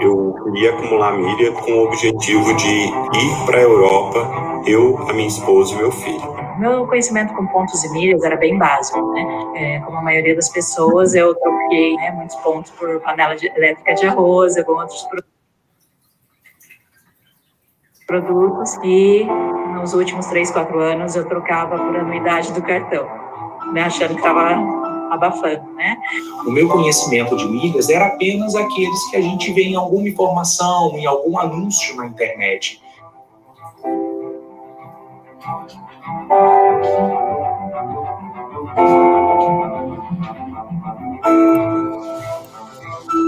Eu queria acumular milha com o objetivo de ir para a Europa, eu, a minha esposa e meu filho. Meu conhecimento com pontos e milhas era bem básico, né? Como a maioria das pessoas, eu troquei muitos pontos por panela elétrica de arroz, alguns outros produtos, e nos últimos 3, 4 anos eu trocava por anuidade do cartão, né? Achando que estava abafando, né? O meu conhecimento de milhas era apenas aqueles que a gente vê em alguma informação, em algum anúncio na internet.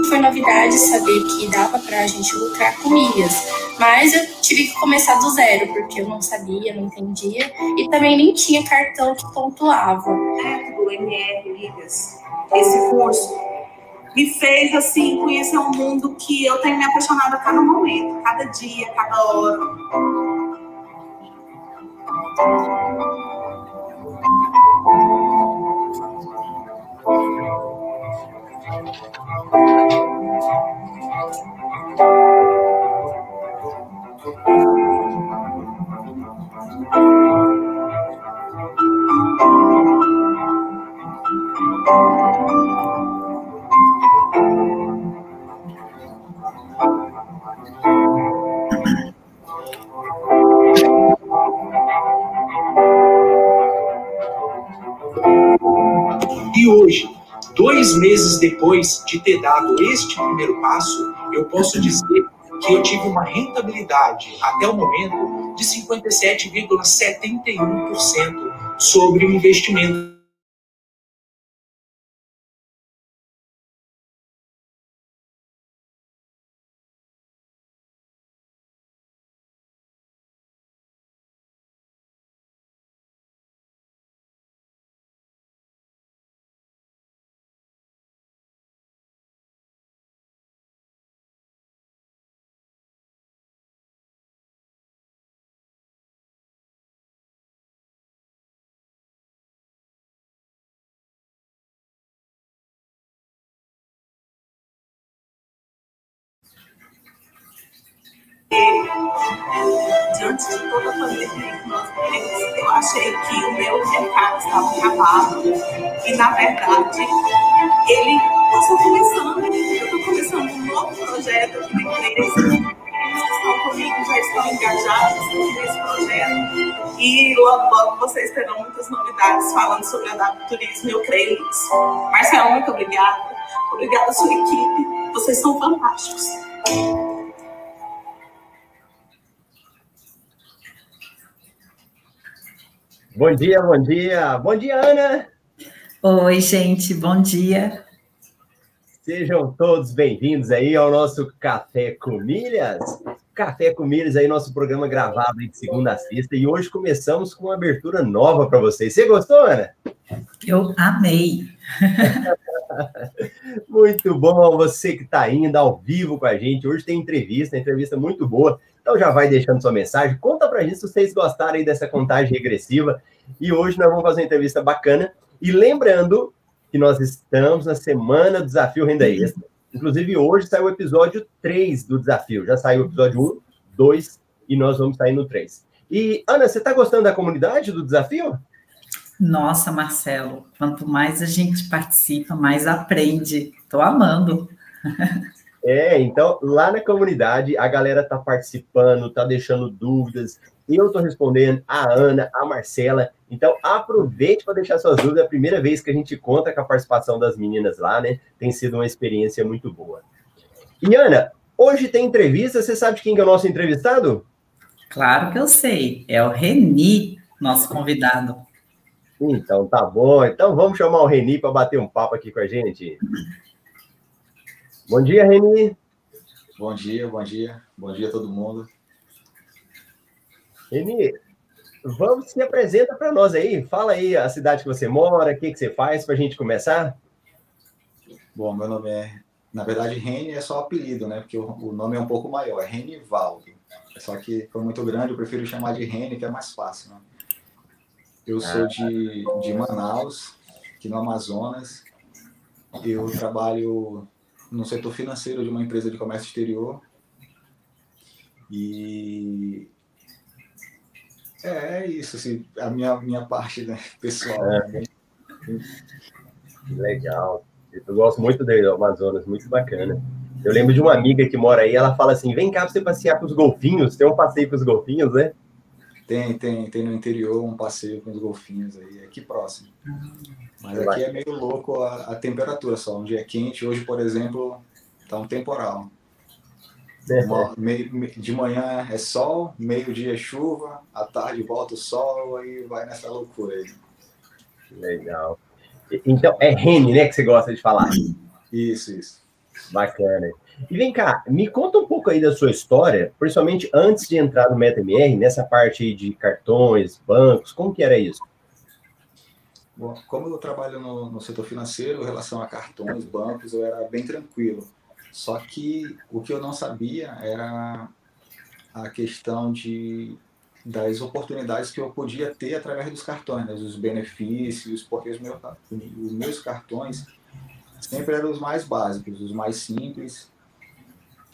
Foi novidade saber que dava pra gente lucrar com milhas, mas eu tive que começar do zero, porque eu não sabia, não entendia, e também nem tinha cartão que pontuava. Do MR Milhas, esse curso me fez assim conhecer um mundo que eu tenho me apaixonado a cada momento, cada dia, cada hora. E hoje, 2 meses depois de ter dado este primeiro passo, eu posso dizer que eu tive uma rentabilidade, até o momento, de 57,71% sobre o investimento. Diante de toda a pandemia que nós vivemos, eu achei que o meu mercado estava acabado e, na verdade, ele está começando. Eu estou começando um novo projeto de empresa. As que estão comigo já estão engajadas nesse projeto e logo, logo vocês terão muitas novidades falando sobre adapturismo. Eu creio nisso. Marcelo, muito obrigada. Obrigada à sua equipe. Vocês são fantásticos. Bom dia, bom dia. Bom dia, Ana. Oi, gente, bom dia. Sejam todos bem-vindos aí ao nosso Café com Milhas. Café com Milhas aí, nosso programa gravado de segunda a sexta. E hoje começamos com uma abertura nova para vocês. Você gostou, Ana? Eu amei. Muito bom, você que está indo ao vivo com a gente. Hoje tem entrevista muito boa. Então já vai deixando sua mensagem, conta pra gente se vocês gostaram aí dessa contagem regressiva. E hoje nós vamos fazer uma entrevista bacana. E lembrando que nós estamos na semana do Desafio Renda Extra. Inclusive hoje saiu o episódio 3 do Desafio. Já saiu o episódio 1, 2 e nós vamos sair no 3. E Ana, você tá gostando da comunidade do Desafio? Nossa, Marcelo, quanto mais a gente participa, mais aprende. Tô amando. Então, lá na comunidade, a galera tá participando, tá deixando dúvidas, eu tô respondendo, a Ana, a Marcela, então aproveite para deixar suas dúvidas, é a primeira vez que a gente conta com a participação das meninas lá, né, tem sido uma experiência muito boa. E Ana, hoje tem entrevista, você sabe quem que é o nosso entrevistado? Claro que eu sei, é o Reni, nosso convidado. Então tá bom, então vamos chamar o Reni para bater um papo aqui com a gente. Bom dia, Reni. Bom dia, bom dia. Bom dia a todo mundo. Reni, se apresenta para nós aí. Fala aí a cidade que você mora, o que você faz para a gente começar. Bom, meu nome é... Na verdade, Reni é só apelido, né? Porque o nome é um pouco maior, é Renivaldo. Só que foi muito grande, eu prefiro chamar de Reni, que é mais fácil, né? Eu sou de Manaus, aqui no Amazonas. Eu trabalho no setor financeiro de uma empresa de comércio exterior. E é isso, assim, a minha parte, né, pessoal. É. Que legal. Eu gosto muito do Amazonas, muito bacana. Eu lembro de uma amiga que mora aí, ela fala assim, vem cá pra você passear com os golfinhos, tem um passeio com os golfinhos, né? Tem no interior um passeio com os golfinhos aí, aqui próximo. Mas aqui é meio louco a temperatura só, um dia quente, hoje, por exemplo, tá um temporal. De manhã é sol, meio-dia é chuva, à tarde volta o sol, aí vai nessa loucura aí. Legal. Então, é Rene, né, que você gosta de falar? Isso. Bacana. E vem cá, me conta um pouco aí da sua história, principalmente antes de entrar no MetaMR, nessa parte aí de cartões, bancos, como que era isso? Bom, como eu trabalho no setor financeiro, em relação a cartões, bancos, eu era bem tranquilo. Só que o que eu não sabia era a questão das oportunidades que eu podia ter através dos cartões, né? Os benefícios, porque os meus cartões sempre eram os mais básicos, os mais simples.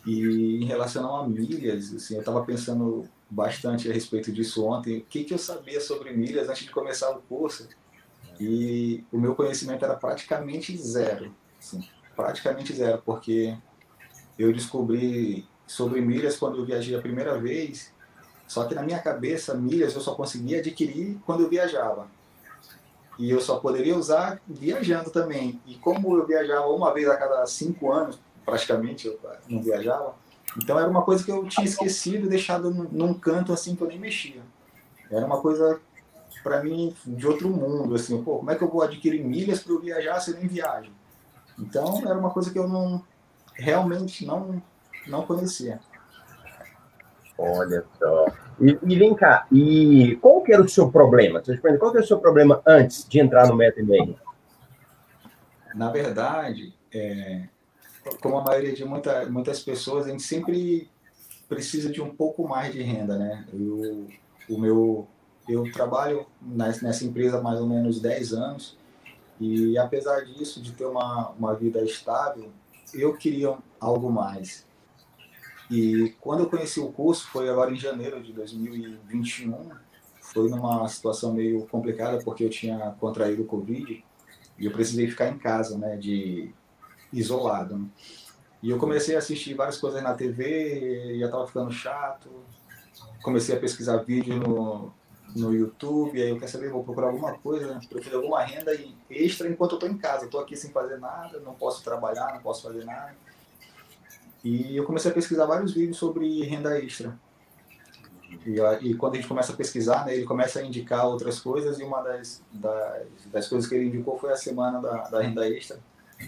E em relação a milhas, assim, eu estava pensando bastante a respeito disso ontem, o que eu sabia sobre milhas antes de começar o curso, e o meu conhecimento era praticamente zero, assim. Praticamente zero, porque eu descobri sobre milhas quando eu viajei a primeira vez, só que na minha cabeça, milhas eu só conseguia adquirir quando eu viajava. E eu só poderia usar viajando também. E como eu viajava uma vez a cada 5 anos, praticamente, eu não viajava, então era uma coisa que eu tinha esquecido, deixado num canto assim que eu nem mexia. Era uma coisa, para mim, de outro mundo, assim, pô, como é que eu vou adquirir milhas para eu viajar se eu nem viajo? Então, era uma coisa que eu realmente não conhecia. Olha só. E vem cá, e qual que era o seu problema? Qual que era o seu problema antes de entrar no MetaMR? Na verdade, como a maioria de muitas pessoas, a gente sempre precisa de um pouco mais de renda, né? Eu trabalho nessa empresa há mais ou menos 10 anos, e apesar disso, de ter uma vida estável, eu queria algo mais. E quando eu conheci o curso, foi agora em janeiro de 2021, foi numa situação meio complicada, porque eu tinha contraído o Covid, e eu precisei ficar em casa, né, isolado. Né? E eu comecei a assistir várias coisas na TV, já estava ficando chato, comecei a pesquisar vídeo no YouTube, aí eu quero saber, vou procurar alguma coisa, né, para eu ter alguma renda extra enquanto eu estou em casa. Estou aqui sem fazer nada, não posso trabalhar, não posso fazer nada. E eu comecei a pesquisar vários vídeos sobre renda extra. E quando a gente começa a pesquisar, né, ele começa a indicar outras coisas, e uma das coisas que ele indicou foi a semana da renda extra.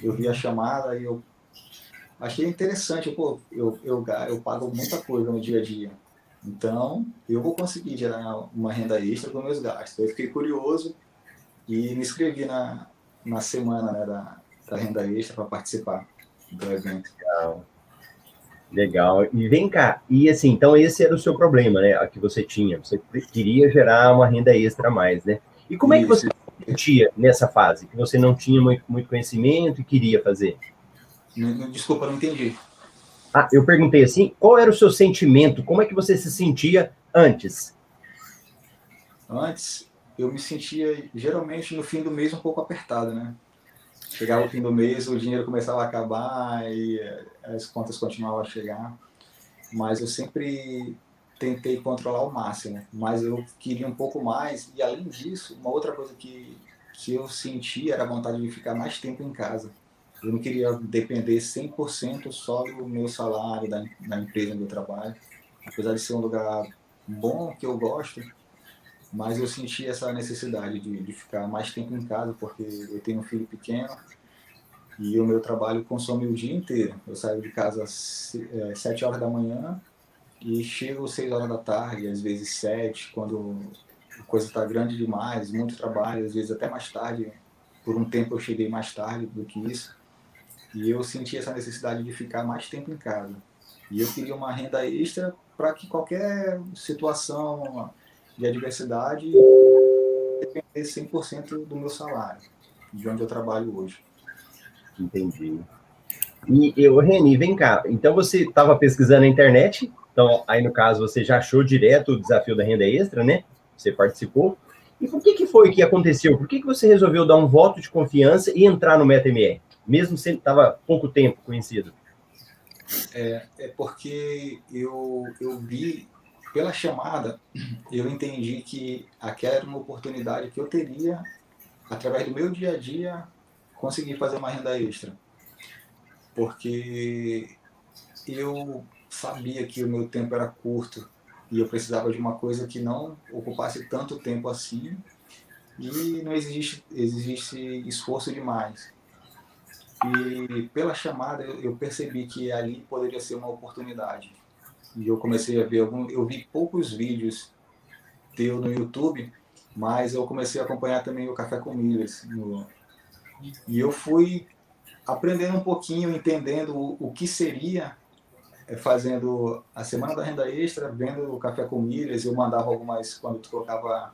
Eu vi a chamada e eu achei interessante, pô, eu pago muita coisa no dia a dia. Então, eu vou conseguir gerar uma renda extra com meus gastos. Eu fiquei curioso e me inscrevi na semana, né, da renda extra para participar do evento. Legal. E vem cá, e assim, então esse era o seu problema, né, que você tinha. Você queria gerar uma renda extra a mais, né? E como é que você sentia nessa fase, que você não tinha muito conhecimento e queria fazer? Desculpa, não entendi. Ah, eu perguntei assim, qual era o seu sentimento? Como é que você se sentia antes? Antes, eu me sentia, geralmente, no fim do mês, um pouco apertado, né? Chegava o fim do mês, o dinheiro começava a acabar e as contas continuavam a chegar. Mas eu sempre tentei controlar o máximo, né? Mas eu queria um pouco mais. E, além disso, uma outra coisa que eu sentia era a vontade de ficar mais tempo em casa. Eu não queria depender 100% só do meu salário, da empresa onde eu trabalho. Apesar de ser um lugar bom, que eu gosto, mas eu senti essa necessidade de ficar mais tempo em casa, porque eu tenho um filho pequeno e o meu trabalho consome o dia inteiro. Eu saio de casa às 7 horas da manhã e chego às 6 horas da tarde, às vezes 7, quando a coisa está grande demais, muito trabalho, às vezes até mais tarde. Por um tempo eu cheguei mais tarde do que isso. E eu senti essa necessidade de ficar mais tempo em casa. E eu queria uma renda extra para que qualquer situação de adversidade dependesse 100% do meu salário, de onde eu trabalho hoje. Entendi. E eu, Reni, vem cá. Então, você estava pesquisando na internet. Então, aí, no caso, você já achou direto o desafio da renda extra, né? Você participou. E por que foi que aconteceu? Por que você resolveu dar um voto de confiança e entrar no MetaMR? Mesmo sendo que estava pouco tempo conhecido. É porque eu vi, pela chamada, eu entendi que aquela era uma oportunidade que eu teria, através do meu dia a dia, conseguir fazer uma renda extra. Porque eu sabia que o meu tempo era curto e eu precisava de uma coisa que não ocupasse tanto tempo assim e não exigisse esforço demais. E pela chamada eu percebi que ali poderia ser uma oportunidade. E eu comecei a ver, eu vi poucos vídeos teu no YouTube, mas eu comecei a acompanhar também o Café com Milhas. E eu fui aprendendo um pouquinho, entendendo o que seria fazendo a Semana da Renda Extra, vendo o Café com Milhas. Eu mandava algumas, quando tu colocava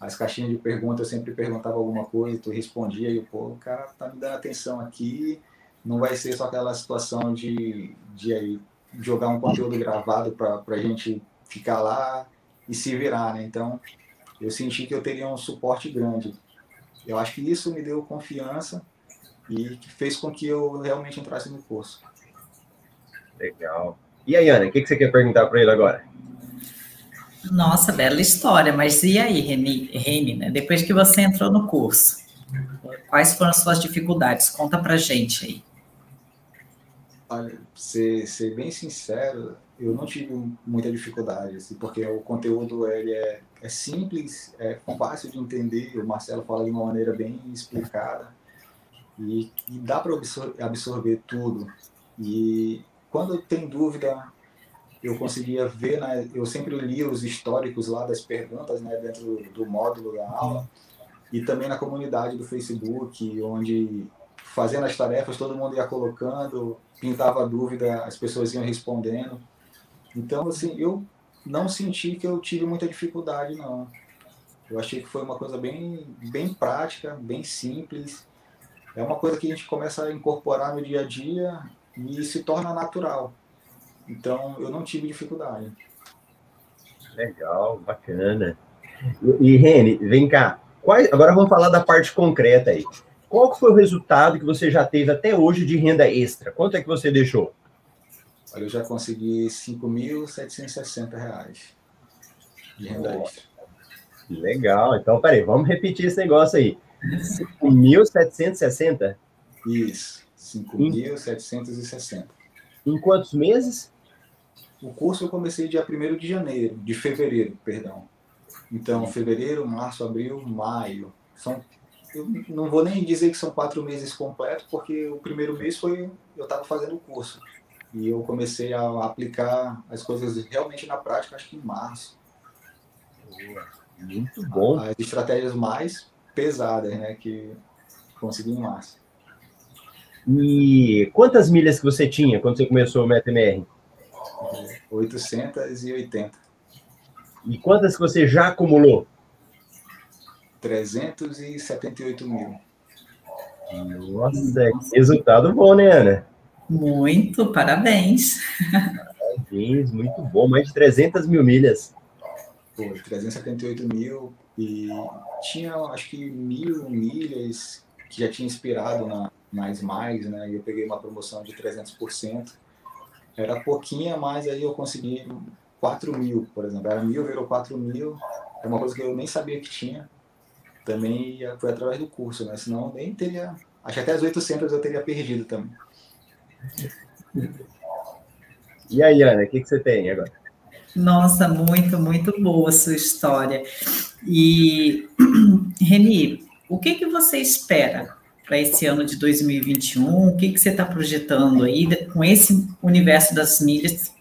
as caixinhas de perguntas, eu sempre perguntava alguma coisa, tu respondia e o cara tá me dando atenção aqui, não vai ser só aquela situação de aí jogar um conteúdo gravado para a gente ficar lá e se virar, né? Então, eu senti que eu teria um suporte grande. Eu acho que isso me deu confiança e que fez com que eu realmente entrasse no curso. Legal. E aí, Ana, o que você quer perguntar para ele agora? Nossa, bela história. Mas e aí, Reni, né? Depois que você entrou no curso, quais foram as suas dificuldades? Conta pra gente aí. Olha, ser bem sincero, eu não tive muita dificuldade, assim, porque o conteúdo ele é simples, é fácil de entender, o Marcelo fala de uma maneira bem explicada, e dá para absorver tudo. E quando tem dúvida, eu conseguia ver, né, eu sempre li os históricos lá das perguntas, né, dentro do módulo da aula, e também na comunidade do Facebook, onde fazendo as tarefas, todo mundo ia colocando, pintava dúvida, as pessoas iam respondendo. Então, assim, eu não senti que eu tive muita dificuldade, não. Eu achei que foi uma coisa bem prática, bem simples. É uma coisa que a gente começa a incorporar no dia a dia e se torna natural. Então, eu não tive dificuldade. Legal, bacana. E Reni, vem cá. Agora vamos falar da parte concreta aí. Qual que foi o resultado que você já teve até hoje de renda extra? Quanto é que você deixou? Olha, eu já consegui R$ 5.760 de renda extra. Legal. Então, peraí, vamos repetir esse negócio aí. 5.760? Isso, 5.760. Em quantos meses? O curso eu comecei dia 1º de janeiro, de fevereiro, perdão. Então, fevereiro, março, abril, maio. Eu não vou nem dizer que são 4 meses completos, porque o primeiro mês foi eu estava fazendo o curso. E eu comecei a aplicar as coisas realmente na prática, acho que em março. Muito bom. As estratégias mais pesadas, né, que consegui em março. E quantas milhas que você tinha quando você começou o MetaMR? 880. E quantas que você já acumulou? 378 mil. Nossa, que resultado bom, né, Ana? Muito, parabéns. Parabéns, muito bom. Mais de 300 mil milhas. Pô, 378 mil. E tinha, acho que 1.000 milhas que já tinha inspirado na Smiles, né? E eu peguei uma promoção de 300%. Era pouquinha, mas aí eu consegui 4 mil, por exemplo. Era 1.000, virou 4 mil. É uma coisa que eu nem sabia que tinha. Também foi através do curso, né? Senão eu nem teria... Acho que até as 800 eu teria perdido também. E aí, Ana, o que você tem agora? Nossa, muito, muito boa a sua história. E, Reni, o que você espera para esse ano de 2021? O que você está projetando aí com esse universo das milhas?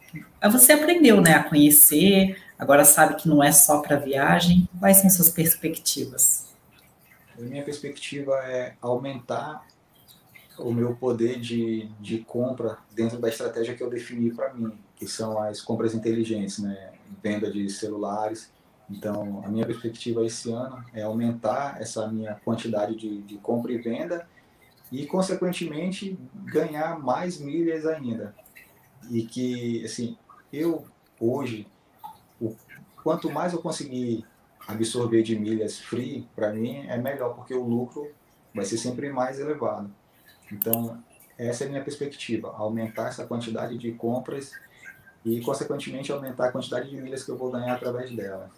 Você aprendeu, né, a conhecer, agora sabe que não é só para viagem. Quais são suas perspectivas? A minha perspectiva é aumentar o meu poder de compra dentro da estratégia que eu defini para mim, que são as compras inteligentes, né? Venda de celulares. Então, a minha perspectiva esse ano é aumentar essa minha quantidade de compra e venda e, consequentemente, ganhar mais milhas ainda. E que, assim, eu hoje, quanto mais eu conseguir absorver de milhas free, para mim é melhor, porque o lucro vai ser sempre mais elevado. Então, essa é a minha perspectiva, aumentar essa quantidade de compras e, consequentemente, aumentar a quantidade de milhas que eu vou ganhar através dela.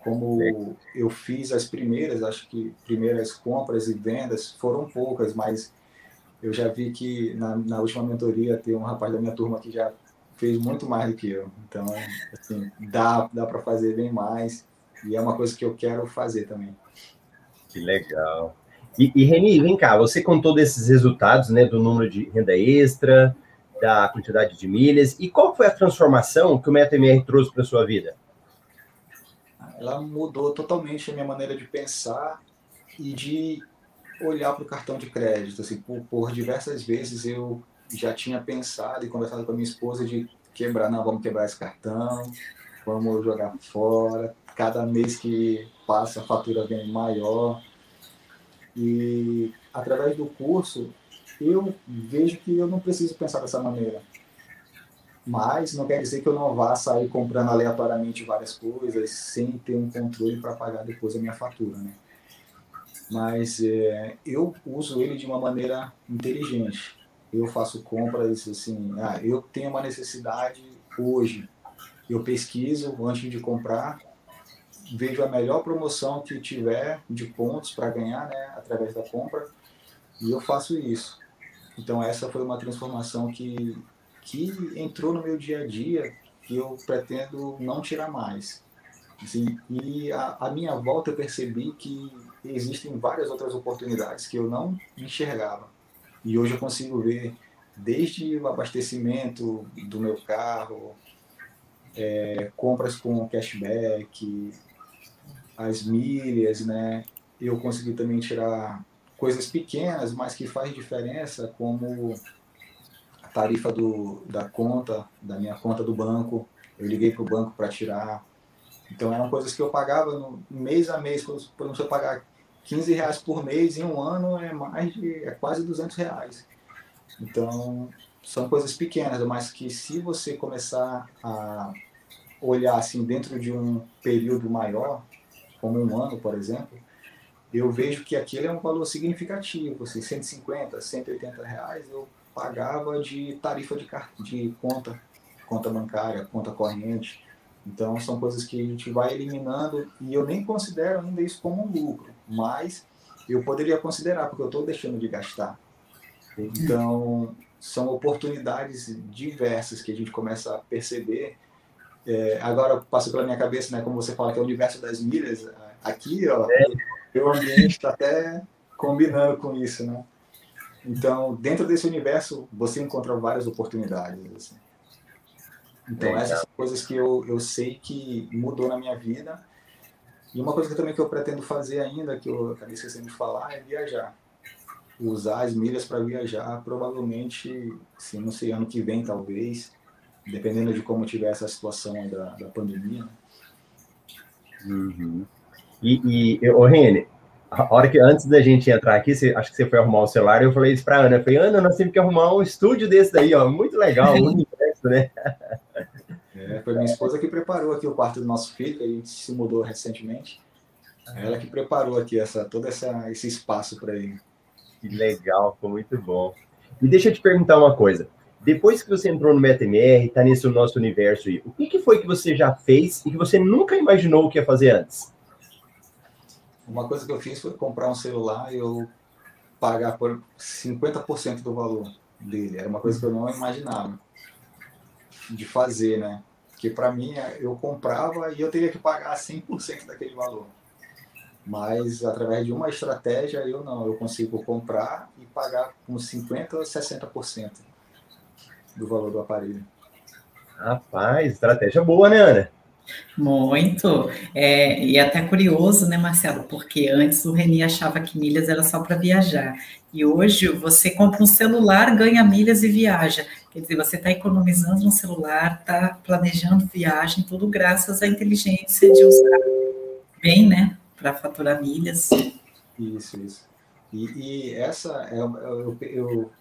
Como eu fiz as primeiras, acho que primeiras compras e vendas foram poucas, mas eu já vi que na última mentoria tem um rapaz da minha turma que já fez muito mais do que eu. Então, assim, dá para fazer bem mais e é uma coisa que eu quero fazer também. Que legal. E Reni, vem cá, você contou desses resultados, né, do número de renda extra, da quantidade de milhas, e qual foi a transformação que o MetaMR trouxe para a sua vida? Ela mudou totalmente a minha maneira de pensar e de olhar para o cartão de crédito. Assim, por diversas vezes eu já tinha pensado e conversado com a minha esposa de quebrar, não, vamos quebrar esse cartão, vamos jogar fora, cada mês que passa a fatura vem maior. E através do curso eu vejo que eu não preciso pensar dessa maneira. Mas não quer dizer que eu não vá sair comprando aleatoriamente várias coisas sem ter um controle para pagar depois a minha fatura, né? Mas eu uso ele de uma maneira inteligente. Eu faço compras assim, eu tenho uma necessidade hoje. Eu pesquiso antes de comprar, vejo a melhor promoção que tiver de pontos para ganhar, né, através da compra, e eu faço isso. Então essa foi uma transformação que entrou no meu dia a dia, que eu pretendo não tirar mais. Assim, e à minha volta eu percebi que existem várias outras oportunidades que eu não enxergava. E hoje eu consigo ver desde o abastecimento do meu carro, compras com cashback, as milhas, né? Eu consegui também tirar coisas pequenas, mas que faz diferença, como tarifa da minha conta do banco. Eu liguei para o banco para tirar. Então eram coisas que eu pagava mês a mês. Por exemplo, se eu pagar R$15 por mês, em um ano é quase R$200. Então são coisas pequenas, mas que se você começar a olhar assim dentro de um período maior, como um ano, por exemplo, eu vejo que aquilo é um valor significativo, assim, R$150, R$180 eu pagava de tarifa de conta bancária, conta corrente. Então, são coisas que a gente vai eliminando e eu nem considero ainda isso como um lucro, mas eu poderia considerar, porque eu estou deixando de gastar. Então, são oportunidades diversas que a gente começa a perceber. Agora, passou pela minha cabeça, né, como você fala, que é o universo das milhas, aqui, ó, meu ambiente está até combinando com isso, né? Então, dentro desse universo, você encontra várias oportunidades. Assim. Então, essas são coisas que eu sei que mudou na minha vida. E uma coisa que eu pretendo fazer ainda, que eu acabei esquecendo de falar, é viajar. Usar as milhas para viajar, provavelmente, assim, não sei, ano que vem, talvez, dependendo de como tiver essa situação da pandemia. Uhum. E Reni, a hora que, antes da gente entrar aqui, acho que você foi arrumar o celular, eu falei isso para a Ana. Eu falei, Ana, nós temos que arrumar um estúdio desse daí, ó, muito legal, um universo, né? Foi minha esposa que preparou aqui o quarto do nosso filho, a gente se mudou recentemente. Ela que preparou aqui todo esse espaço para ele. Que legal, foi muito bom. E deixa eu te perguntar uma coisa. Depois que você entrou no MetaMR, está nesse nosso universo aí, o que foi que você já fez e que você nunca imaginou que ia fazer antes? Uma coisa que eu fiz foi comprar um celular e eu pagar por 50% do valor dele. Era uma coisa que eu não imaginava de fazer, né? Porque para mim, eu comprava e eu teria que pagar 100% daquele valor. Mas através de uma estratégia, eu consigo comprar e pagar com 50% ou 60% do valor do aparelho. Rapaz, estratégia boa, né, Ana? Muito. E até curioso, né, Marcelo? Porque antes o Reni achava que milhas era só para viajar. E hoje você compra um celular, ganha milhas e viaja. Quer dizer, você está economizando no celular, está planejando viagem, tudo graças à inteligência de usar bem, né? Para faturar milhas. Isso. E essa,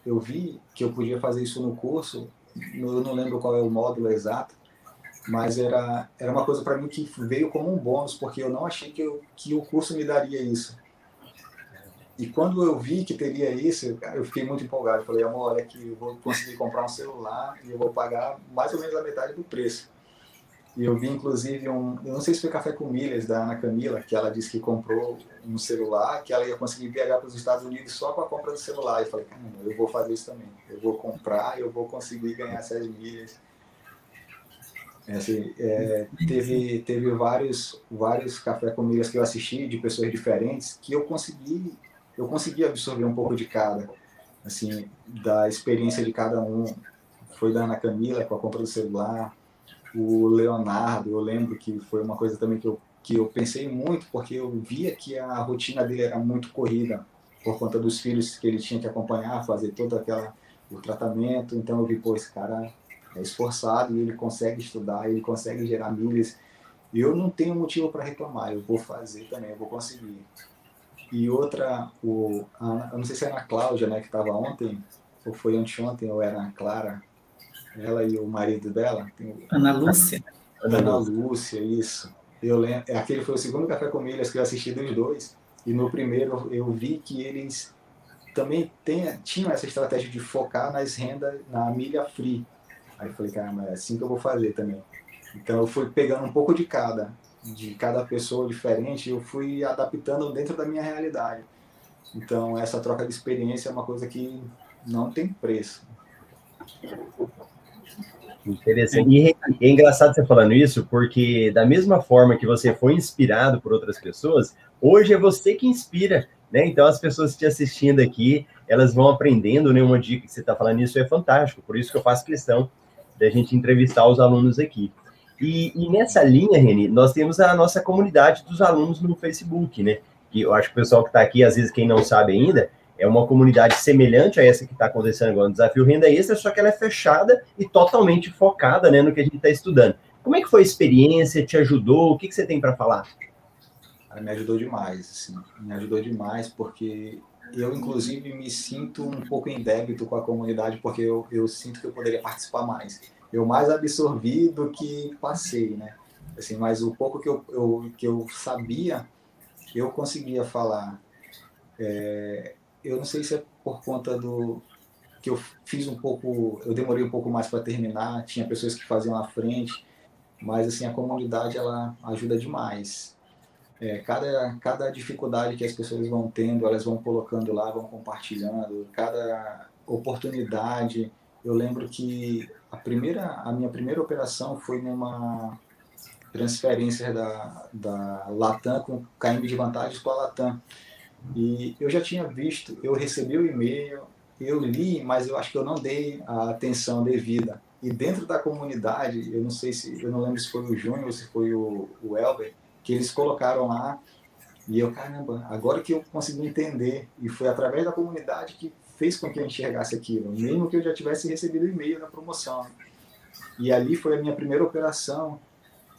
eu vi que eu podia fazer isso no curso, eu não lembro qual é o módulo exato, mas era uma coisa para mim que veio como um bônus, porque eu não achei que o curso me daria isso. E quando eu vi que teria isso, cara, eu fiquei muito empolgado. Eu falei, amor, olha que eu vou conseguir comprar um celular e eu vou pagar mais ou menos a metade do preço. E eu vi, inclusive, eu não sei se foi Café com Milhas, da Ana Camila, que ela disse que comprou um celular, que ela ia conseguir viajar para os Estados Unidos só com a compra do celular. E eu falei, caramba, eu vou fazer isso também. Eu vou comprar, eu vou conseguir ganhar essas milhas. Assim, teve vários Café com Milhas que eu assisti, de pessoas diferentes, que eu consegui absorver um pouco de cada, assim, da experiência de cada um. Foi da Ana Camila com a compra do celular, o Leonardo, eu lembro que foi uma coisa também que eu pensei muito, porque eu via que a rotina dele era muito corrida, por conta dos filhos que ele tinha que acompanhar, fazer todo o tratamento. Então eu vi, pô, esse cara é esforçado e ele consegue estudar, ele consegue gerar milhas. Eu não tenho motivo para reclamar, eu vou fazer também, eu vou conseguir. E outra, eu não sei se era a Cláudia, né, que estava ontem, ou foi anteontem, ou era a Clara, ela e o marido dela. Ana Lúcia. Ana Lúcia, isso. Eu lembro, aquele foi o segundo Café com Milhas que eu assisti dos dois, e no primeiro eu vi que eles também tinham essa estratégia de focar nas rendas, na milha free. Aí eu falei, caramba, é assim que eu vou fazer também. Então eu fui pegando um pouco de cada pessoa diferente, eu fui adaptando dentro da minha realidade. Então, essa troca de experiência é uma coisa que não tem preço. Interessante. E é engraçado você falando isso, porque da mesma forma que você foi inspirado por outras pessoas, hoje é você que inspira, né? Então, as pessoas te assistindo aqui, elas vão aprendendo, né? Uma dica que você está falando, isso é fantástico. Por isso que eu faço questão da gente entrevistar os alunos aqui. E nessa linha, Reni, nós temos a nossa comunidade dos alunos no Facebook, né? Que eu acho que o pessoal que está aqui, às vezes, quem não sabe ainda, é uma comunidade semelhante a essa que está acontecendo agora no Desafio Renda Extra, só que ela é fechada e totalmente focada, né, no que a gente está estudando. Como é que foi a experiência? Te ajudou? O que você tem para falar? Me ajudou demais, assim. Me ajudou demais, porque eu, inclusive, me sinto um pouco em débito com a comunidade, porque eu sinto que eu poderia participar mais. Eu mais absorvi do que passei, né? Assim, mas o pouco que eu sabia, eu conseguia falar. Eu não sei se é por conta do que eu fiz um pouco, eu demorei um pouco mais para terminar, tinha pessoas que faziam à frente, mas assim, a comunidade, ela ajuda demais. Cada dificuldade que as pessoas vão tendo, elas vão colocando lá, vão compartilhando, cada oportunidade. Eu lembro que a minha primeira operação foi numa transferência da Latam, com KM de vantagens com a Latam. E eu já tinha visto, eu recebi o e-mail, eu li, mas eu acho que eu não dei a atenção devida. E dentro da comunidade, eu não lembro se foi o Júnior ou se foi o Elber, que eles colocaram lá, e eu, caramba, agora que eu consegui entender, e foi através da comunidade que fez com que eu enxergasse aquilo, mesmo que eu já tivesse recebido o e-mail na promoção. E ali foi a minha primeira operação,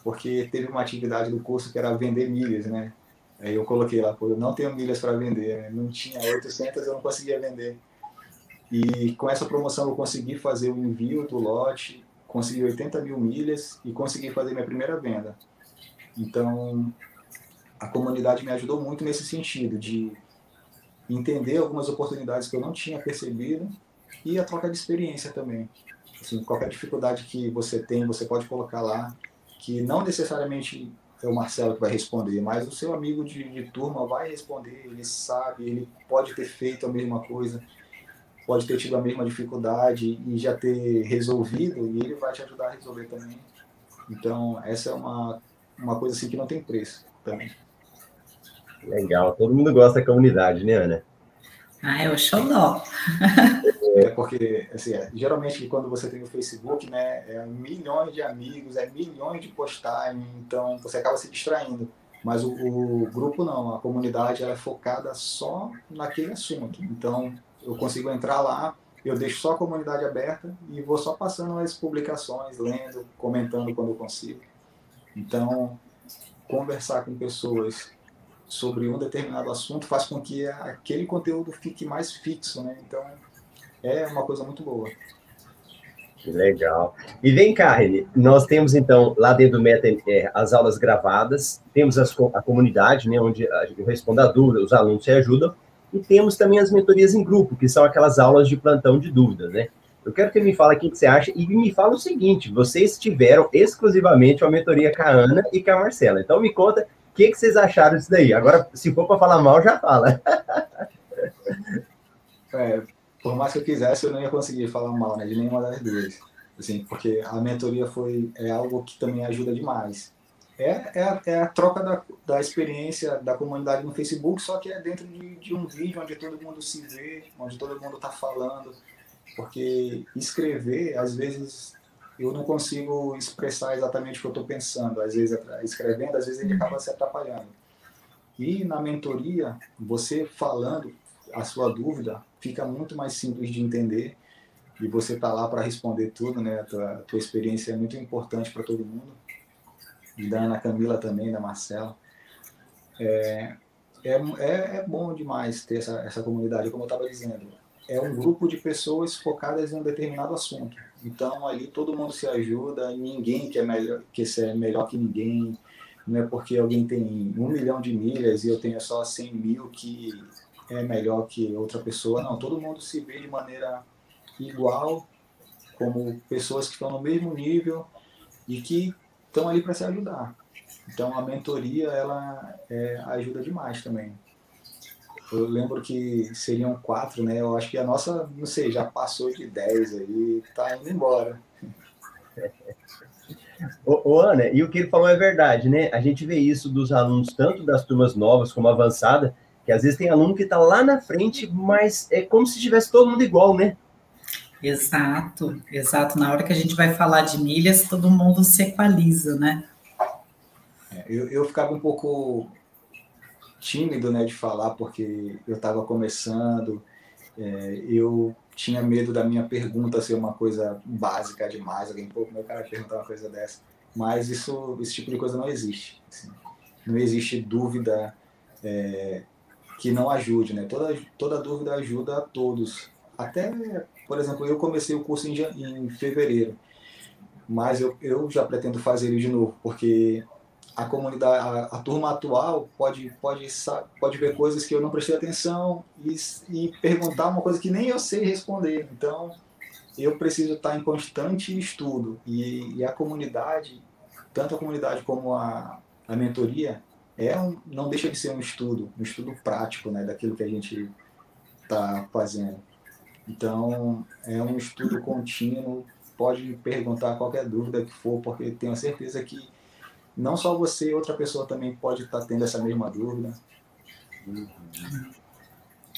porque teve uma atividade do curso que era vender milhas, né? Aí eu coloquei lá, pô, eu não tenho milhas para vender, né? Não tinha 800, eu não conseguia vender. E com essa promoção eu consegui fazer o envio do lote, consegui 80 mil milhas e consegui fazer minha primeira venda. Então, a comunidade me ajudou muito nesse sentido, de entender algumas oportunidades que eu não tinha percebido, e a troca de experiência também. Assim, qualquer dificuldade que você tem, você pode colocar lá, que não necessariamente é o Marcelo que vai responder, mas o seu amigo de turma vai responder, ele sabe, ele pode ter feito a mesma coisa, pode ter tido a mesma dificuldade e já ter resolvido, e ele vai te ajudar a resolver também. Então, essa é uma coisa assim que não tem preço também. Legal, todo mundo gosta da comunidade, né, Ana? Ah, é o xodó. É porque, assim, geralmente quando você tem o Facebook, né, é milhões de amigos, é milhões de postagens, então você acaba se distraindo. Mas o grupo não, a comunidade, ela é focada só naquele assunto. Então, eu consigo entrar lá, eu deixo só a comunidade aberta e vou só passando as publicações, lendo, comentando quando eu consigo. Então, conversar com pessoas sobre um determinado assunto faz com que aquele conteúdo fique mais fixo, né? Então, é uma coisa muito boa. Legal. E vem cá, René, nós temos, então, lá dentro do MetaMR, as aulas gravadas, temos a comunidade, né, onde eu respondo a dúvida, os alunos se ajudam, e temos também as mentorias em grupo, que são aquelas aulas de plantão de dúvidas, né? Eu quero que me fale o que você acha, e me fala o seguinte, vocês tiveram exclusivamente uma mentoria com a Ana e com a Marcela, então me conta o que vocês acharam disso daí. Agora, se for para falar mal, já fala. Por mais que eu quisesse, eu não ia conseguir falar mal, né, de nenhuma das duas. Assim, porque a mentoria é algo que também ajuda demais. É a troca da experiência da comunidade no Facebook, só que é dentro de um vídeo onde todo mundo se vê, onde todo mundo está falando. Porque escrever, às vezes, eu não consigo expressar exatamente o que eu estou pensando. Às vezes, escrevendo, às vezes ele acaba se atrapalhando. E na mentoria, você falando a sua dúvida, fica muito mais simples de entender e você tá lá para responder tudo, né? A tua experiência é muito importante para todo mundo, e da Ana Camila também, da Marcela. É bom demais ter essa comunidade, como eu estava dizendo. É um grupo de pessoas focadas em um determinado assunto. Então, ali todo mundo se ajuda, ninguém quer ser melhor que ninguém. Não é porque alguém tem 1 milhão de milhas e eu tenho só 100 mil que é melhor que outra pessoa. Não, todo mundo se vê de maneira igual, como pessoas que estão no mesmo nível e que estão ali para se ajudar. Então, a mentoria, ela ajuda demais também. Eu lembro que seriam 4, né? Eu acho que a nossa, não sei, já passou de 10 aí, tá indo embora. Ô, Ana, e o que ele falou é verdade, né? A gente vê isso dos alunos, tanto das turmas novas como avançada, que às vezes tem aluno que está lá na frente, mas é como se tivesse todo mundo igual, né? Exato, exato. Na hora que a gente vai falar de milhas, todo mundo se equaliza, né? Eu ficava um pouco tímido, né, de falar, porque eu estava começando, eu tinha medo da minha pergunta ser uma coisa básica demais, alguém, pô, meu cara perguntar uma coisa dessa. Mas esse tipo de coisa não existe. Assim, não existe dúvida que não ajude, né? Toda dúvida ajuda a todos. Até, por exemplo, eu comecei o curso em fevereiro, mas eu já pretendo fazer ele de novo, porque a comunidade, a turma atual pode ver coisas que eu não prestei atenção e perguntar uma coisa que nem eu sei responder. Então, eu preciso estar em constante estudo. E a comunidade, tanto a comunidade como a mentoria, não deixa de ser um estudo prático, né, daquilo que a gente está fazendo. Então, é um estudo contínuo, pode perguntar qualquer dúvida que for, porque tenho certeza que não só você, outra pessoa também pode estar tendo essa mesma dúvida.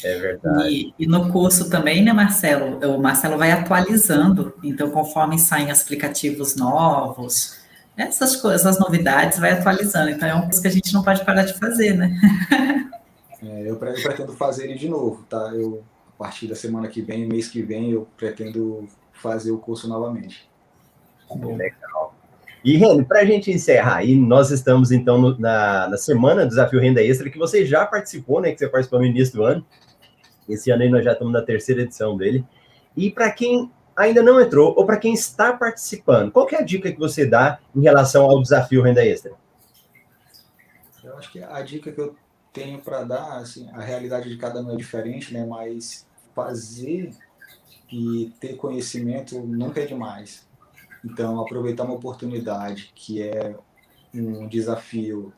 É verdade. E no curso também, né, Marcelo? O Marcelo vai atualizando, então, conforme saem aplicativos novos, essas coisas, as novidades, vai atualizando. Então, é uma coisa que a gente não pode parar de fazer, né? Eu pretendo fazer ele de novo, tá? A partir da semana que vem, mês que vem, eu pretendo fazer o curso novamente. Bom. Legal. E, René, para a gente encerrar, e nós estamos, então, na semana do Desafio Renda Extra, que você já participou, né? Que você participou no início do ano. Esse ano aí nós já estamos na 3ª edição dele. E para quem ainda não entrou, ou para quem está participando, qual que é a dica que você dá em relação ao Desafio Renda Extra? Eu acho que a dica que eu tenho para dar, assim, a realidade de cada um é diferente, né? Mas fazer e ter conhecimento nunca é demais. Então, aproveitar uma oportunidade que é um desafio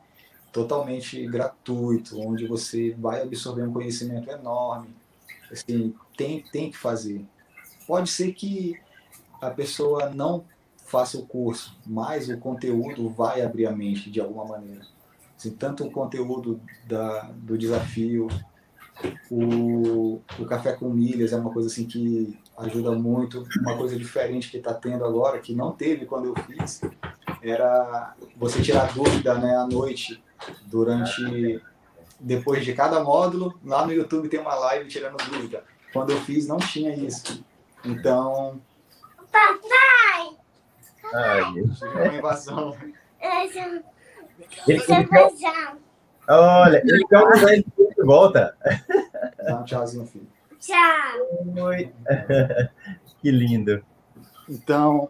totalmente gratuito, onde você vai absorver um conhecimento enorme, assim, tem que fazer. Pode ser que a pessoa não faça o curso, mas o conteúdo vai abrir a mente de alguma maneira. Assim, tanto o conteúdo do desafio, o Café com Milhas é uma coisa assim que ajuda muito. Uma coisa diferente que está tendo agora, que não teve quando eu fiz, era você tirar dúvida, né, à noite, depois de cada módulo. Lá no YouTube tem uma live tirando dúvida. Quando eu fiz, não tinha isso. Então, papai! Ai, uma invasão. Ele, Olha, então a gente volta. Dá um tchauzinho, filho. Tchau. Oi. Que lindo. Então,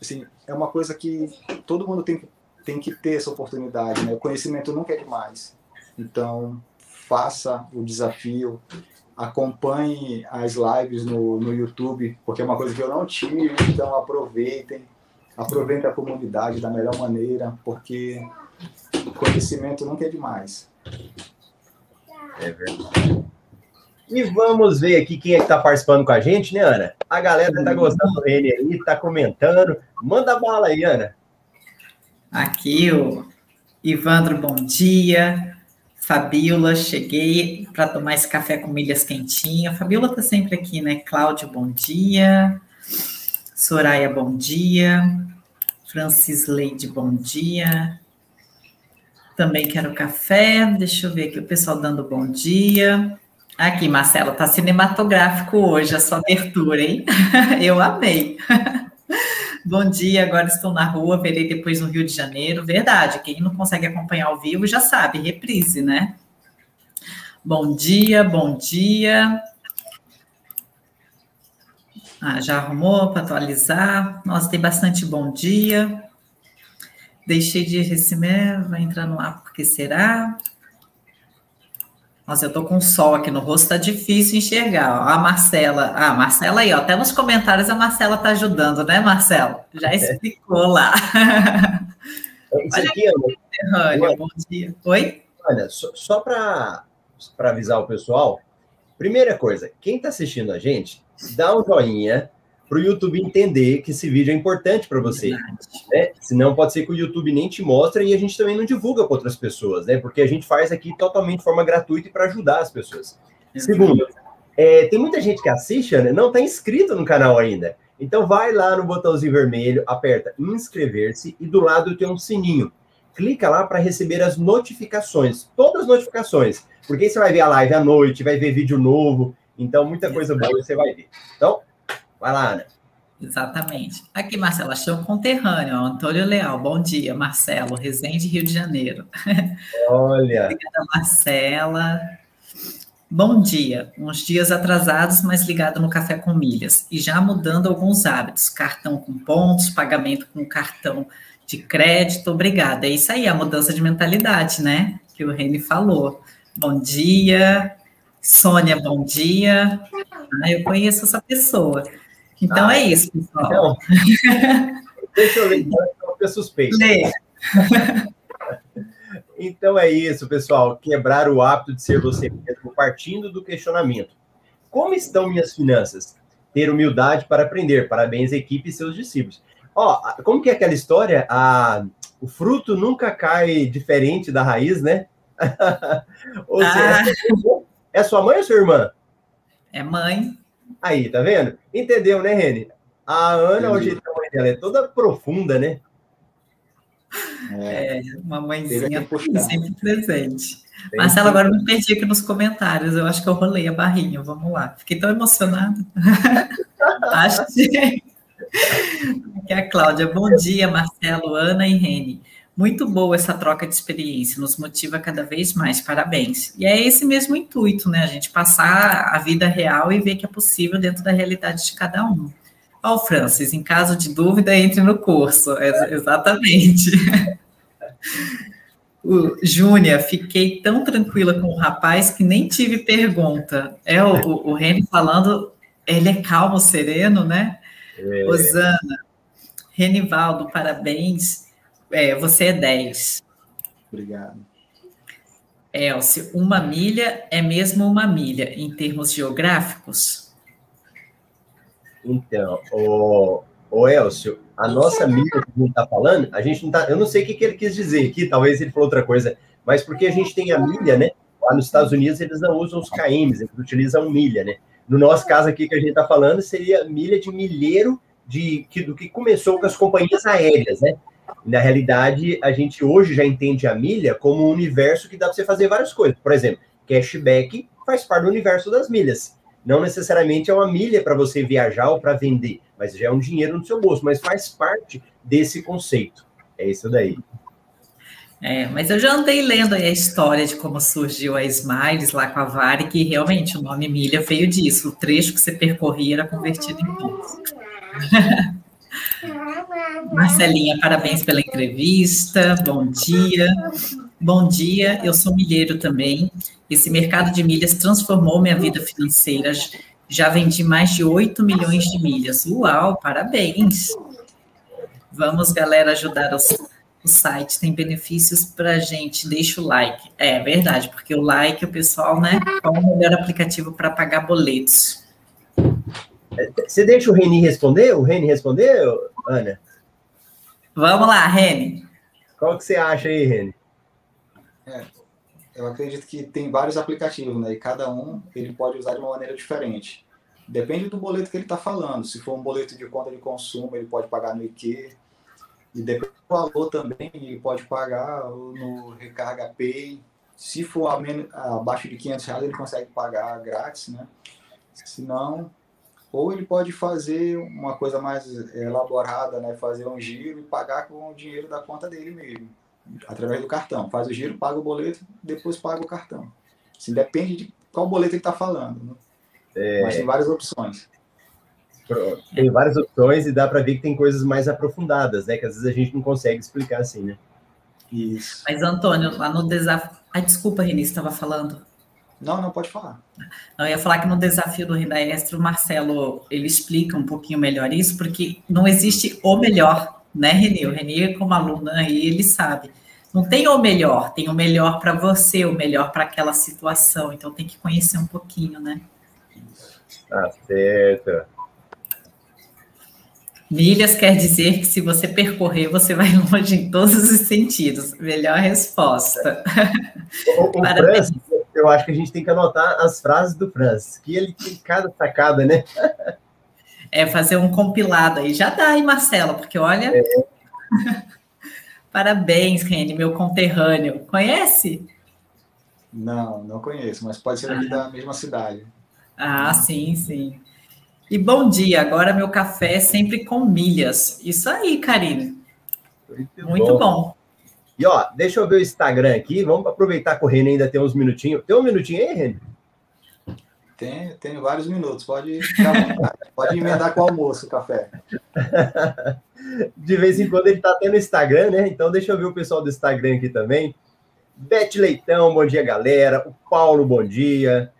assim, é uma coisa que todo mundo tem que ter essa oportunidade, né? O conhecimento nunca é demais. Então, faça o desafio, acompanhe as lives no YouTube, porque é uma coisa que eu não tive, então aproveitem a comunidade da melhor maneira, porque o conhecimento nunca é demais. É verdade. E vamos ver aqui quem é que está participando com a gente, né, Ana? A galera está gostando do Rene aí, está comentando. Manda bala aí, Ana. Aqui, o Ivandro, bom dia. Fabiola, cheguei para tomar esse café com milhas quentinho. A Fabiola está sempre aqui, né? Cláudio, bom dia. Soraya, bom dia. Francis Leide, bom dia. Também quero café. Deixa eu ver aqui o pessoal dando bom dia. Aqui, Marcelo, tá cinematográfico hoje a sua abertura, hein? Eu amei. Bom dia, agora estou na rua, verei depois no Rio de Janeiro. Verdade, quem não consegue acompanhar ao vivo já sabe, reprise, né? Bom dia, bom dia. Ah, já arrumou para atualizar. Nossa, tem bastante bom dia. Deixei de receber, vai entrar no ar porque será... Nossa, eu tô com sol aqui no rosto, tá difícil enxergar. Ó, a Marcela aí, ó, até nos comentários a Marcela tá ajudando, né, Marcela? Já explicou lá. Isso olha aqui, Ana. Bom dia. Oi? Olha, só para avisar o pessoal, primeira coisa, quem tá assistindo a gente, dá um joinha para o YouTube entender que esse vídeo é importante para você, né? Senão pode ser que o YouTube nem te mostre e a gente também não divulga para outras pessoas, né? Porque a gente faz aqui totalmente de forma gratuita e para ajudar as pessoas. Segundo, tem muita gente que assiste, né? Não está inscrito no canal ainda. Então vai lá no botãozinho vermelho, aperta inscrever-se e do lado tem um sininho. Clica lá para receber as notificações, todas as notificações. Porque aí você vai ver a live à noite, vai ver vídeo novo. Então muita coisa boa você vai ver. Então... vai lá, Ana. Exatamente. Aqui, Marcela, achei um conterrâneo, Antônio Leal. Bom dia, Marcelo. Resende, Rio de Janeiro. Olha. Obrigada, Marcela. Bom dia. Uns dias atrasados, mas ligado no Café com Milhas. E já mudando alguns hábitos. Cartão com pontos, pagamento com cartão de crédito. Obrigada. É isso aí, a mudança de mentalidade, né? Que o Reni falou. Bom dia. Sônia, bom dia. Ah, eu conheço essa pessoa. Então é isso, pessoal. Então, deixa eu ler, eu suspeito. Então é isso, pessoal. Quebrar o hábito de ser você mesmo, partindo do questionamento. Como estão minhas finanças? Ter humildade para aprender. Parabéns, equipe e seus discípulos. Ó, como que é aquela história? O fruto nunca cai diferente da raiz, né? Ou seja, é sua mãe ou sua irmã? É mãe. Aí, tá vendo? Entendeu, né, Reni? A Ana, hoje, a mãe dela é toda profunda, né? É, uma mãezinha sempre presente. Marcelo, agora eu me perdi aqui nos comentários. Eu acho que eu rolei a barrinha. Vamos lá. Fiquei tão emocionada. Acho que... Aqui é a Cláudia. Bom dia, Marcelo, Ana e Reni. Muito boa essa troca de experiência, nos motiva cada vez mais, parabéns. E é esse mesmo intuito, né? A gente passar a vida real e ver que é possível dentro da realidade de cada um. Ó, Francis, em caso de dúvida, entre no curso. Exatamente. O Júnior, fiquei tão tranquila com o rapaz que nem tive pergunta. É o Reni falando, ele é calmo, sereno, né? É. Rosana, Renivaldo, parabéns. É, você é 10. Obrigado. Elcio, 1 milha é mesmo 1 milha em termos geográficos? Então, Elcio, a nossa milha que a gente está falando, a gente não tá, eu não sei o que ele quis dizer aqui, talvez ele falou outra coisa, mas porque a gente tem a milha, né? Lá nos Estados Unidos eles não usam os KMs, eles utilizam milha, né? No nosso caso aqui que a gente está falando, seria milha de milheiro do que começou com as companhias aéreas, né? Na realidade, a gente hoje já entende a milha como um universo que dá para você fazer várias coisas. Por exemplo, cashback faz parte do universo das milhas. Não necessariamente é uma milha para você viajar ou para vender, mas já é um dinheiro no seu bolso, mas faz parte desse conceito. É isso daí. É, mas eu já andei lendo aí a história de como surgiu a Smiles lá com a Varig, e realmente o nome milha veio disso. O trecho que você percorria era convertido em pontos. Marcelinha, parabéns pela entrevista, bom dia. Bom dia, eu sou milheiro também. Esse mercado de milhas transformou minha vida financeira. Já vendi mais de 8 milhões de milhas. Uau, parabéns. Vamos, galera, ajudar os... O site tem benefícios para a gente, deixa o like. É verdade, porque o like, o pessoal, né, é o melhor aplicativo para pagar boletos. Você deixa o Reni responder? O Reni respondeu, Ana? Vamos lá, Reni. Qual que você acha aí, Reni? É, eu acredito que tem vários aplicativos, né, e cada um ele pode usar de uma maneira diferente. Depende do boleto que ele está falando. Se for um boleto de conta de consumo, ele pode pagar no IQ. E depois o valor também, ele pode pagar no Recarga Pay. Se for abaixo de R$500, ele consegue pagar grátis, né? Se não, ou ele pode fazer uma coisa mais elaborada, né? Fazer um giro e pagar com o dinheiro da conta dele mesmo, através do cartão. Faz o giro, paga o boleto, depois paga o cartão. Assim, depende de qual boleto ele está falando, né? É... Mas tem várias opções. Tem várias opções e dá para ver que tem coisas mais aprofundadas, né? Que às vezes a gente não consegue explicar assim, né? Isso. Mas, Antônio, lá no desafio... Ai, desculpa, Reni, você estava falando. Não, não, pode falar. Não, eu ia falar que no desafio do Renda Extra, o Marcelo, ele explica um pouquinho melhor isso, porque não existe o melhor, né, Reni? O Reni, como aluno aí, ele sabe. Não tem o melhor, tem o melhor para você, o melhor para aquela situação. Então, tem que conhecer um pouquinho, né? Tá certo. Milhas quer dizer que se você percorrer, você vai longe em todos os sentidos. Melhor resposta. O Franz, eu acho que a gente tem que anotar as frases do Franz, que ele tem cada sacada, né? É, fazer um compilado aí. Já dá aí, Marcelo, porque olha... É. Parabéns, Reni, meu conterrâneo. Conhece? Não, não conheço, mas pode ser aqui da mesma cidade. Ah, sim, sim. E bom dia, agora meu café é sempre com milhas. Isso aí, Karine. Muito bom. E ó, deixa eu ver o Instagram aqui, vamos aproveitar que o Reni ainda tem uns minutinhos. Tem um minutinho aí, Reni? Tem vários minutos, pode ficar, pode emendar com o almoço o café. De vez em quando ele tá até no Instagram, né? Então deixa eu ver o pessoal do Instagram aqui também. Beth Leitão, bom dia, galera. O Paulo, bom dia.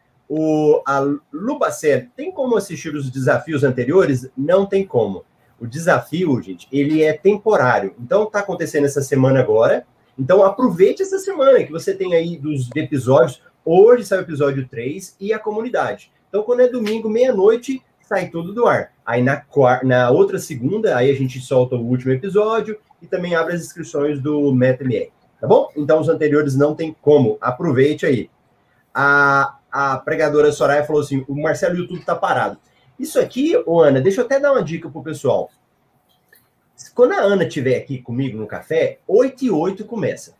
A Lubacer, tem como assistir os desafios anteriores? Não tem como. O desafio, gente, ele é temporário. Então, está acontecendo essa semana agora. Então, aproveite essa semana que você tem aí dos episódios. Hoje sai o episódio 3 e a comunidade. Então, quando é domingo, meia-noite, sai tudo do ar. Aí, na outra segunda, aí a gente solta o último episódio e também abre as inscrições do MetaMR. Tá bom? Então, os anteriores não tem como. Aproveite aí. A pregadora Soraya falou assim, o Marcelo YouTube tá parado. Isso aqui, ô Ana, deixa eu até dar uma dica pro pessoal. Quando a Ana estiver aqui comigo no café, 8h08 começa.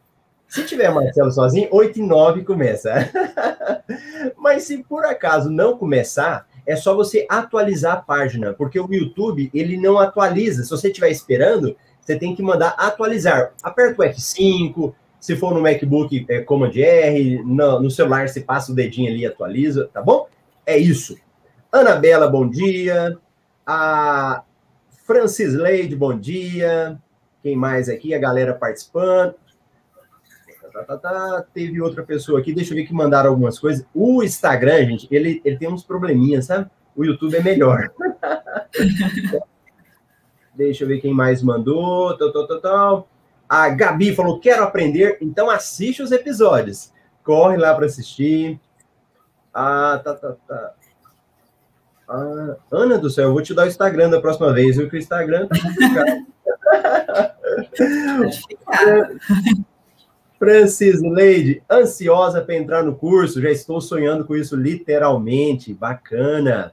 Se tiver Marcelo sozinho, 8h09 começa. Mas se por acaso não começar, é só você atualizar a página, porque o YouTube, ele não atualiza. Se você estiver esperando, você tem que mandar atualizar. Aperta o F5... Se for no MacBook, é Command R, no celular você passa o dedinho ali e atualiza, tá bom? É isso. Anabela, bom dia. A Francis Leide, bom dia. Quem mais aqui? A galera participando. Teve outra pessoa aqui, deixa eu ver que mandaram algumas coisas. O Instagram, gente, ele tem uns probleminhas, sabe? O YouTube é melhor. Deixa eu ver quem mais mandou. A Gabi falou, quero aprender, então assiste os episódios. Corre lá para assistir. Ana do céu, eu vou te dar o Instagram da próxima vez, viu? Que o Instagram tá complicado. Francis Leide, ansiosa para entrar no curso, já estou sonhando com isso literalmente. Bacana.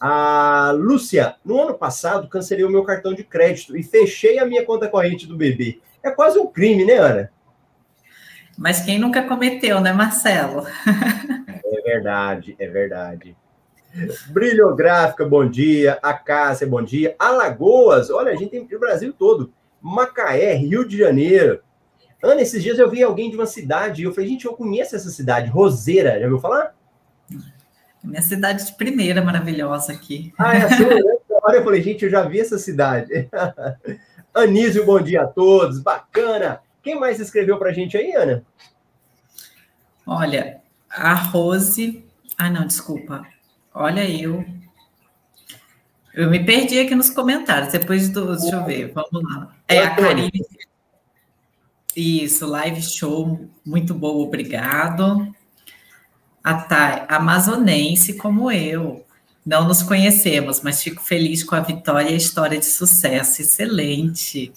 A Lúcia, no ano passado, cancelei o meu cartão de crédito e fechei a minha conta corrente do bebê. É quase um crime, né, Ana? Mas quem nunca cometeu, né, Marcelo? É verdade, é verdade. Brilhográfica, bom dia. A Cássia, bom dia. Alagoas, olha, a gente tem o Brasil todo. Macaé, Rio de Janeiro. Ana, esses dias eu vi alguém de uma cidade e eu falei, gente, eu conheço essa cidade, Roseira, já ouviu falar? Minha cidade de primeira, maravilhosa aqui. Ah, é a sua, né? Eu falei, gente, eu já vi essa cidade. Anísio, bom dia a todos, bacana. Quem mais escreveu pra gente aí, Ana? Olha, a Rose... Ah, não, desculpa. Olha, eu me perdi aqui nos comentários, depois do... Deixa eu ver, vamos lá. É, a Karine... Isso, live show, muito boa, obrigado. A Thay, amazonense como eu, não nos conhecemos, mas fico feliz com a vitória e a história de sucesso, excelente.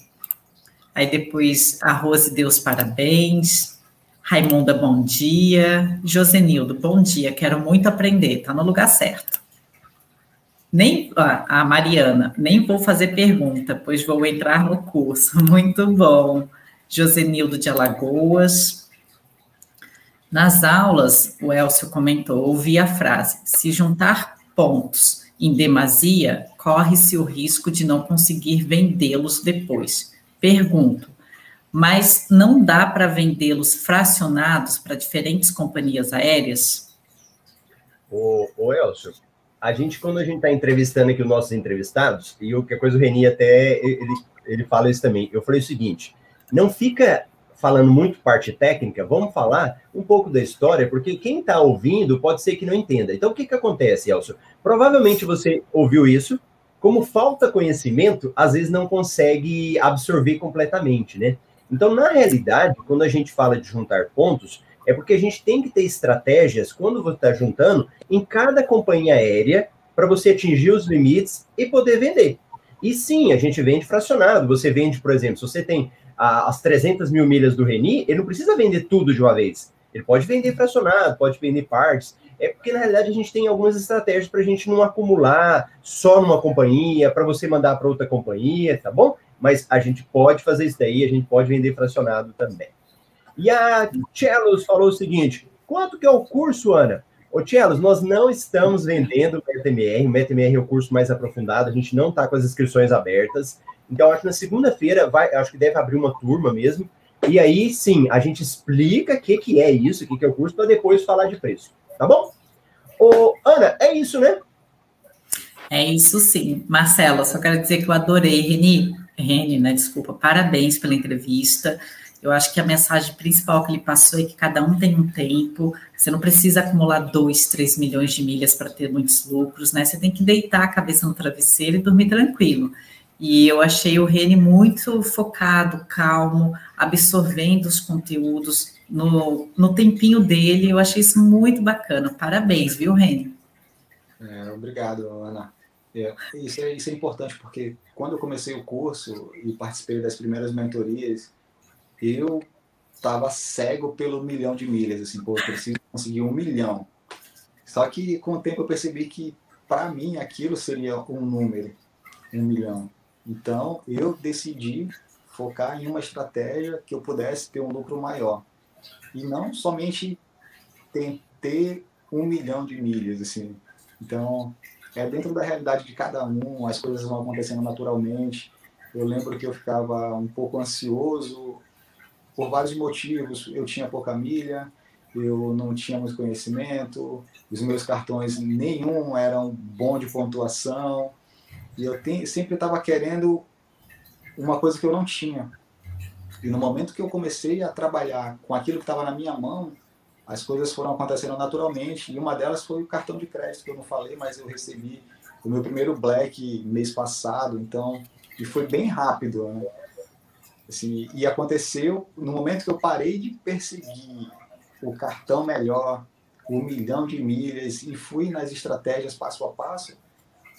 Aí depois a Rose deu os parabéns, Raimunda, bom dia, Josenildo, bom dia, quero muito aprender, tá no lugar certo. Nem, a Mariana, nem vou fazer pergunta, pois vou entrar no curso, muito bom. Josenildo de Alagoas. Nas aulas, o Elcio comentou, ouvi a frase, se juntar pontos em demasia, corre-se o risco de não conseguir vendê-los depois. Pergunto, mas não dá para vendê-los fracionados para diferentes companhias aéreas? Ô Elcio, a gente, quando a gente está entrevistando aqui os nossos entrevistados, e qualquer coisa, o Reni até, ele fala isso também, eu falei o seguinte... Não fica falando muito parte técnica, vamos falar um pouco da história, porque quem está ouvindo pode ser que não entenda. Então, o que acontece, Elcio? Provavelmente você ouviu isso, como falta conhecimento, às vezes não consegue absorver completamente, né? Então, na realidade, quando a gente fala de juntar pontos, é porque a gente tem que ter estratégias, quando você está juntando, em cada companhia aérea, para você atingir os limites e poder vender. E sim, a gente vende fracionado. Você vende, por exemplo, se você tem... as 300 mil milhas do Reni, ele não precisa vender tudo de uma vez. Ele pode vender fracionado, pode vender partes. É porque, na realidade, a gente tem algumas estratégias para a gente não acumular só numa companhia, para você mandar para outra companhia, tá bom? Mas a gente pode fazer isso daí, a gente pode vender fracionado também. E a Tchelos falou o seguinte, quanto que é o curso, Ana? Ô, Tchelos, nós não estamos vendendo o MetaMR é o curso mais aprofundado, a gente não está com as inscrições abertas. Então, acho que na segunda-feira, acho que deve abrir uma turma mesmo. E aí, sim, a gente explica o que é isso, o que é o curso, para depois falar de preço. Tá bom? Ana, é isso, né? É isso, sim. Marcela, só quero dizer que eu adorei. Reni, né? Desculpa. Parabéns pela entrevista. Eu acho que a mensagem principal que ele passou é que cada um tem um tempo. Você não precisa acumular 2, 3 milhões de milhas para ter muitos lucros, né? Você tem que deitar a cabeça no travesseiro e dormir tranquilo. E eu achei o Reni muito focado, calmo, absorvendo os conteúdos no tempinho dele. Eu achei isso muito bacana. Parabéns, viu, Reni? Obrigado, Ana. Isso é importante, porque quando eu comecei o curso e participei das primeiras mentorias, eu estava cego pelo 1 milhão de milhas. Assim, pô, eu preciso conseguir 1 milhão. Só que com o tempo eu percebi que, para mim, aquilo seria um número, 1 milhão. Então, eu decidi focar em uma estratégia que eu pudesse ter um lucro maior. E não somente ter 1 milhão de milhas, assim. Então, é dentro da realidade de cada um, as coisas vão acontecendo naturalmente. Eu lembro que eu ficava um pouco ansioso por vários motivos. Eu tinha pouca milha, eu não tinha muito conhecimento, os meus cartões nenhum eram bom de pontuação. E eu sempre estava querendo uma coisa que eu não tinha. E no momento que eu comecei a trabalhar com aquilo que estava na minha mão, as coisas foram acontecendo naturalmente. E uma delas foi o cartão de crédito, que eu não falei, mas eu recebi o meu primeiro Black mês passado. Então, e foi bem rápido, né? Assim, e aconteceu no momento que eu parei de perseguir o cartão melhor, 1 milhão de milhas, e fui nas estratégias passo a passo.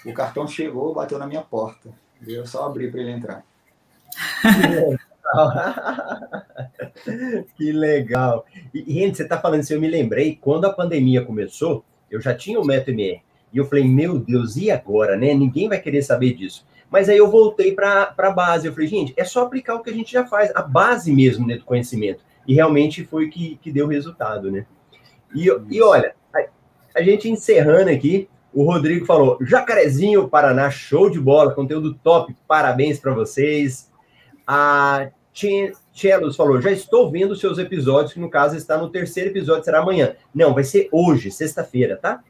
O cartão chegou, bateu na minha porta. Eu só abri para ele entrar. Que legal. E, gente, você está falando isso, assim, eu me lembrei, quando a pandemia começou, eu já tinha o MetaMR. E eu falei, meu Deus, e agora, né? Ninguém vai querer saber disso. Mas aí eu voltei para a base. Eu falei, gente, é só aplicar o que a gente já faz. A base mesmo, né, do conhecimento. E realmente foi o que deu resultado, né? E olha, a gente encerrando aqui, o Rodrigo falou, Jacarezinho, Paraná, show de bola, conteúdo top, parabéns para vocês. A Tchelos falou, já estou vendo seus episódios, que no caso está no terceiro episódio, será amanhã. Não, vai ser hoje, sexta-feira, tá?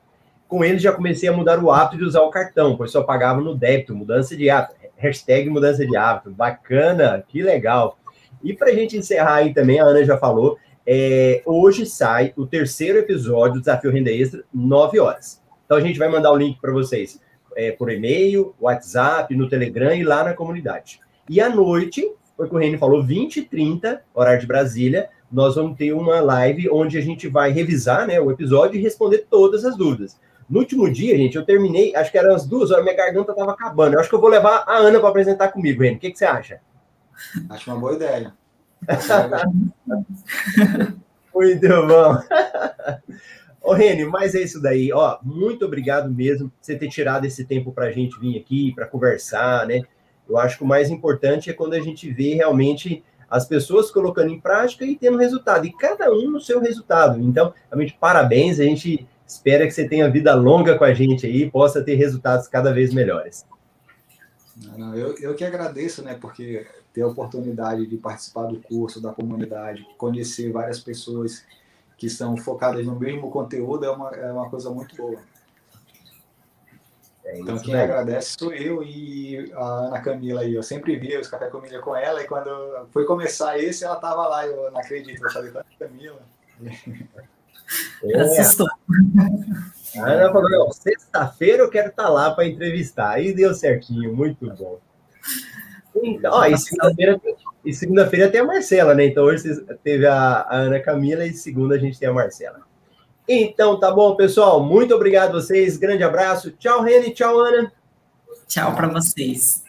Com ele já comecei a mudar o hábito de usar o cartão, pois só pagava no débito, mudança de hábito. Hashtag mudança de hábito, bacana, que legal. E para a gente encerrar aí também, a Ana já falou, hoje sai o terceiro episódio do Desafio Renda Extra, 9 horas. Então a gente vai mandar o link para vocês por e-mail, WhatsApp, no Telegram e lá na comunidade. E à noite, foi o que o Reni falou, 20h30, horário de Brasília, nós vamos ter uma live onde a gente vai revisar, né, o episódio e responder todas as dúvidas. No último dia, gente, eu terminei, acho que eram as 2 horas, minha garganta estava acabando. Eu acho que eu vou levar a Ana para apresentar comigo, Reni. O que você acha? Acho uma boa ideia. Muito bom. Ô, Reni, mas é isso daí. Ó, muito obrigado mesmo por você ter tirado esse tempo para a gente vir aqui, para conversar, né? Eu acho que o mais importante é quando a gente vê realmente as pessoas colocando em prática e tendo resultado. E cada um no seu resultado. Então, realmente, parabéns. A gente espera que você tenha vida longa com a gente aí e possa ter resultados cada vez melhores. Eu que agradeço, né? Porque ter a oportunidade de participar do curso, da comunidade, conhecer várias pessoas que são focadas no mesmo conteúdo é uma coisa muito boa. É isso, então, quem agradece sou eu e a Ana Camila aí. Eu sempre via os Café com Milha com ela, e quando foi começar esse, ela estava lá. Eu não acredito, eu falei, Ana Camila. A Ana falou, sexta-feira eu quero estar lá para entrevistar. Aí deu certinho, muito bom. Então, ó, e segunda-feira tem a Marcela, né? Então hoje teve a Ana Camila e segunda a gente tem a Marcela. Então tá bom, pessoal. Muito obrigado a vocês. Grande abraço. Tchau, Reni. Tchau, Ana. Tchau para vocês.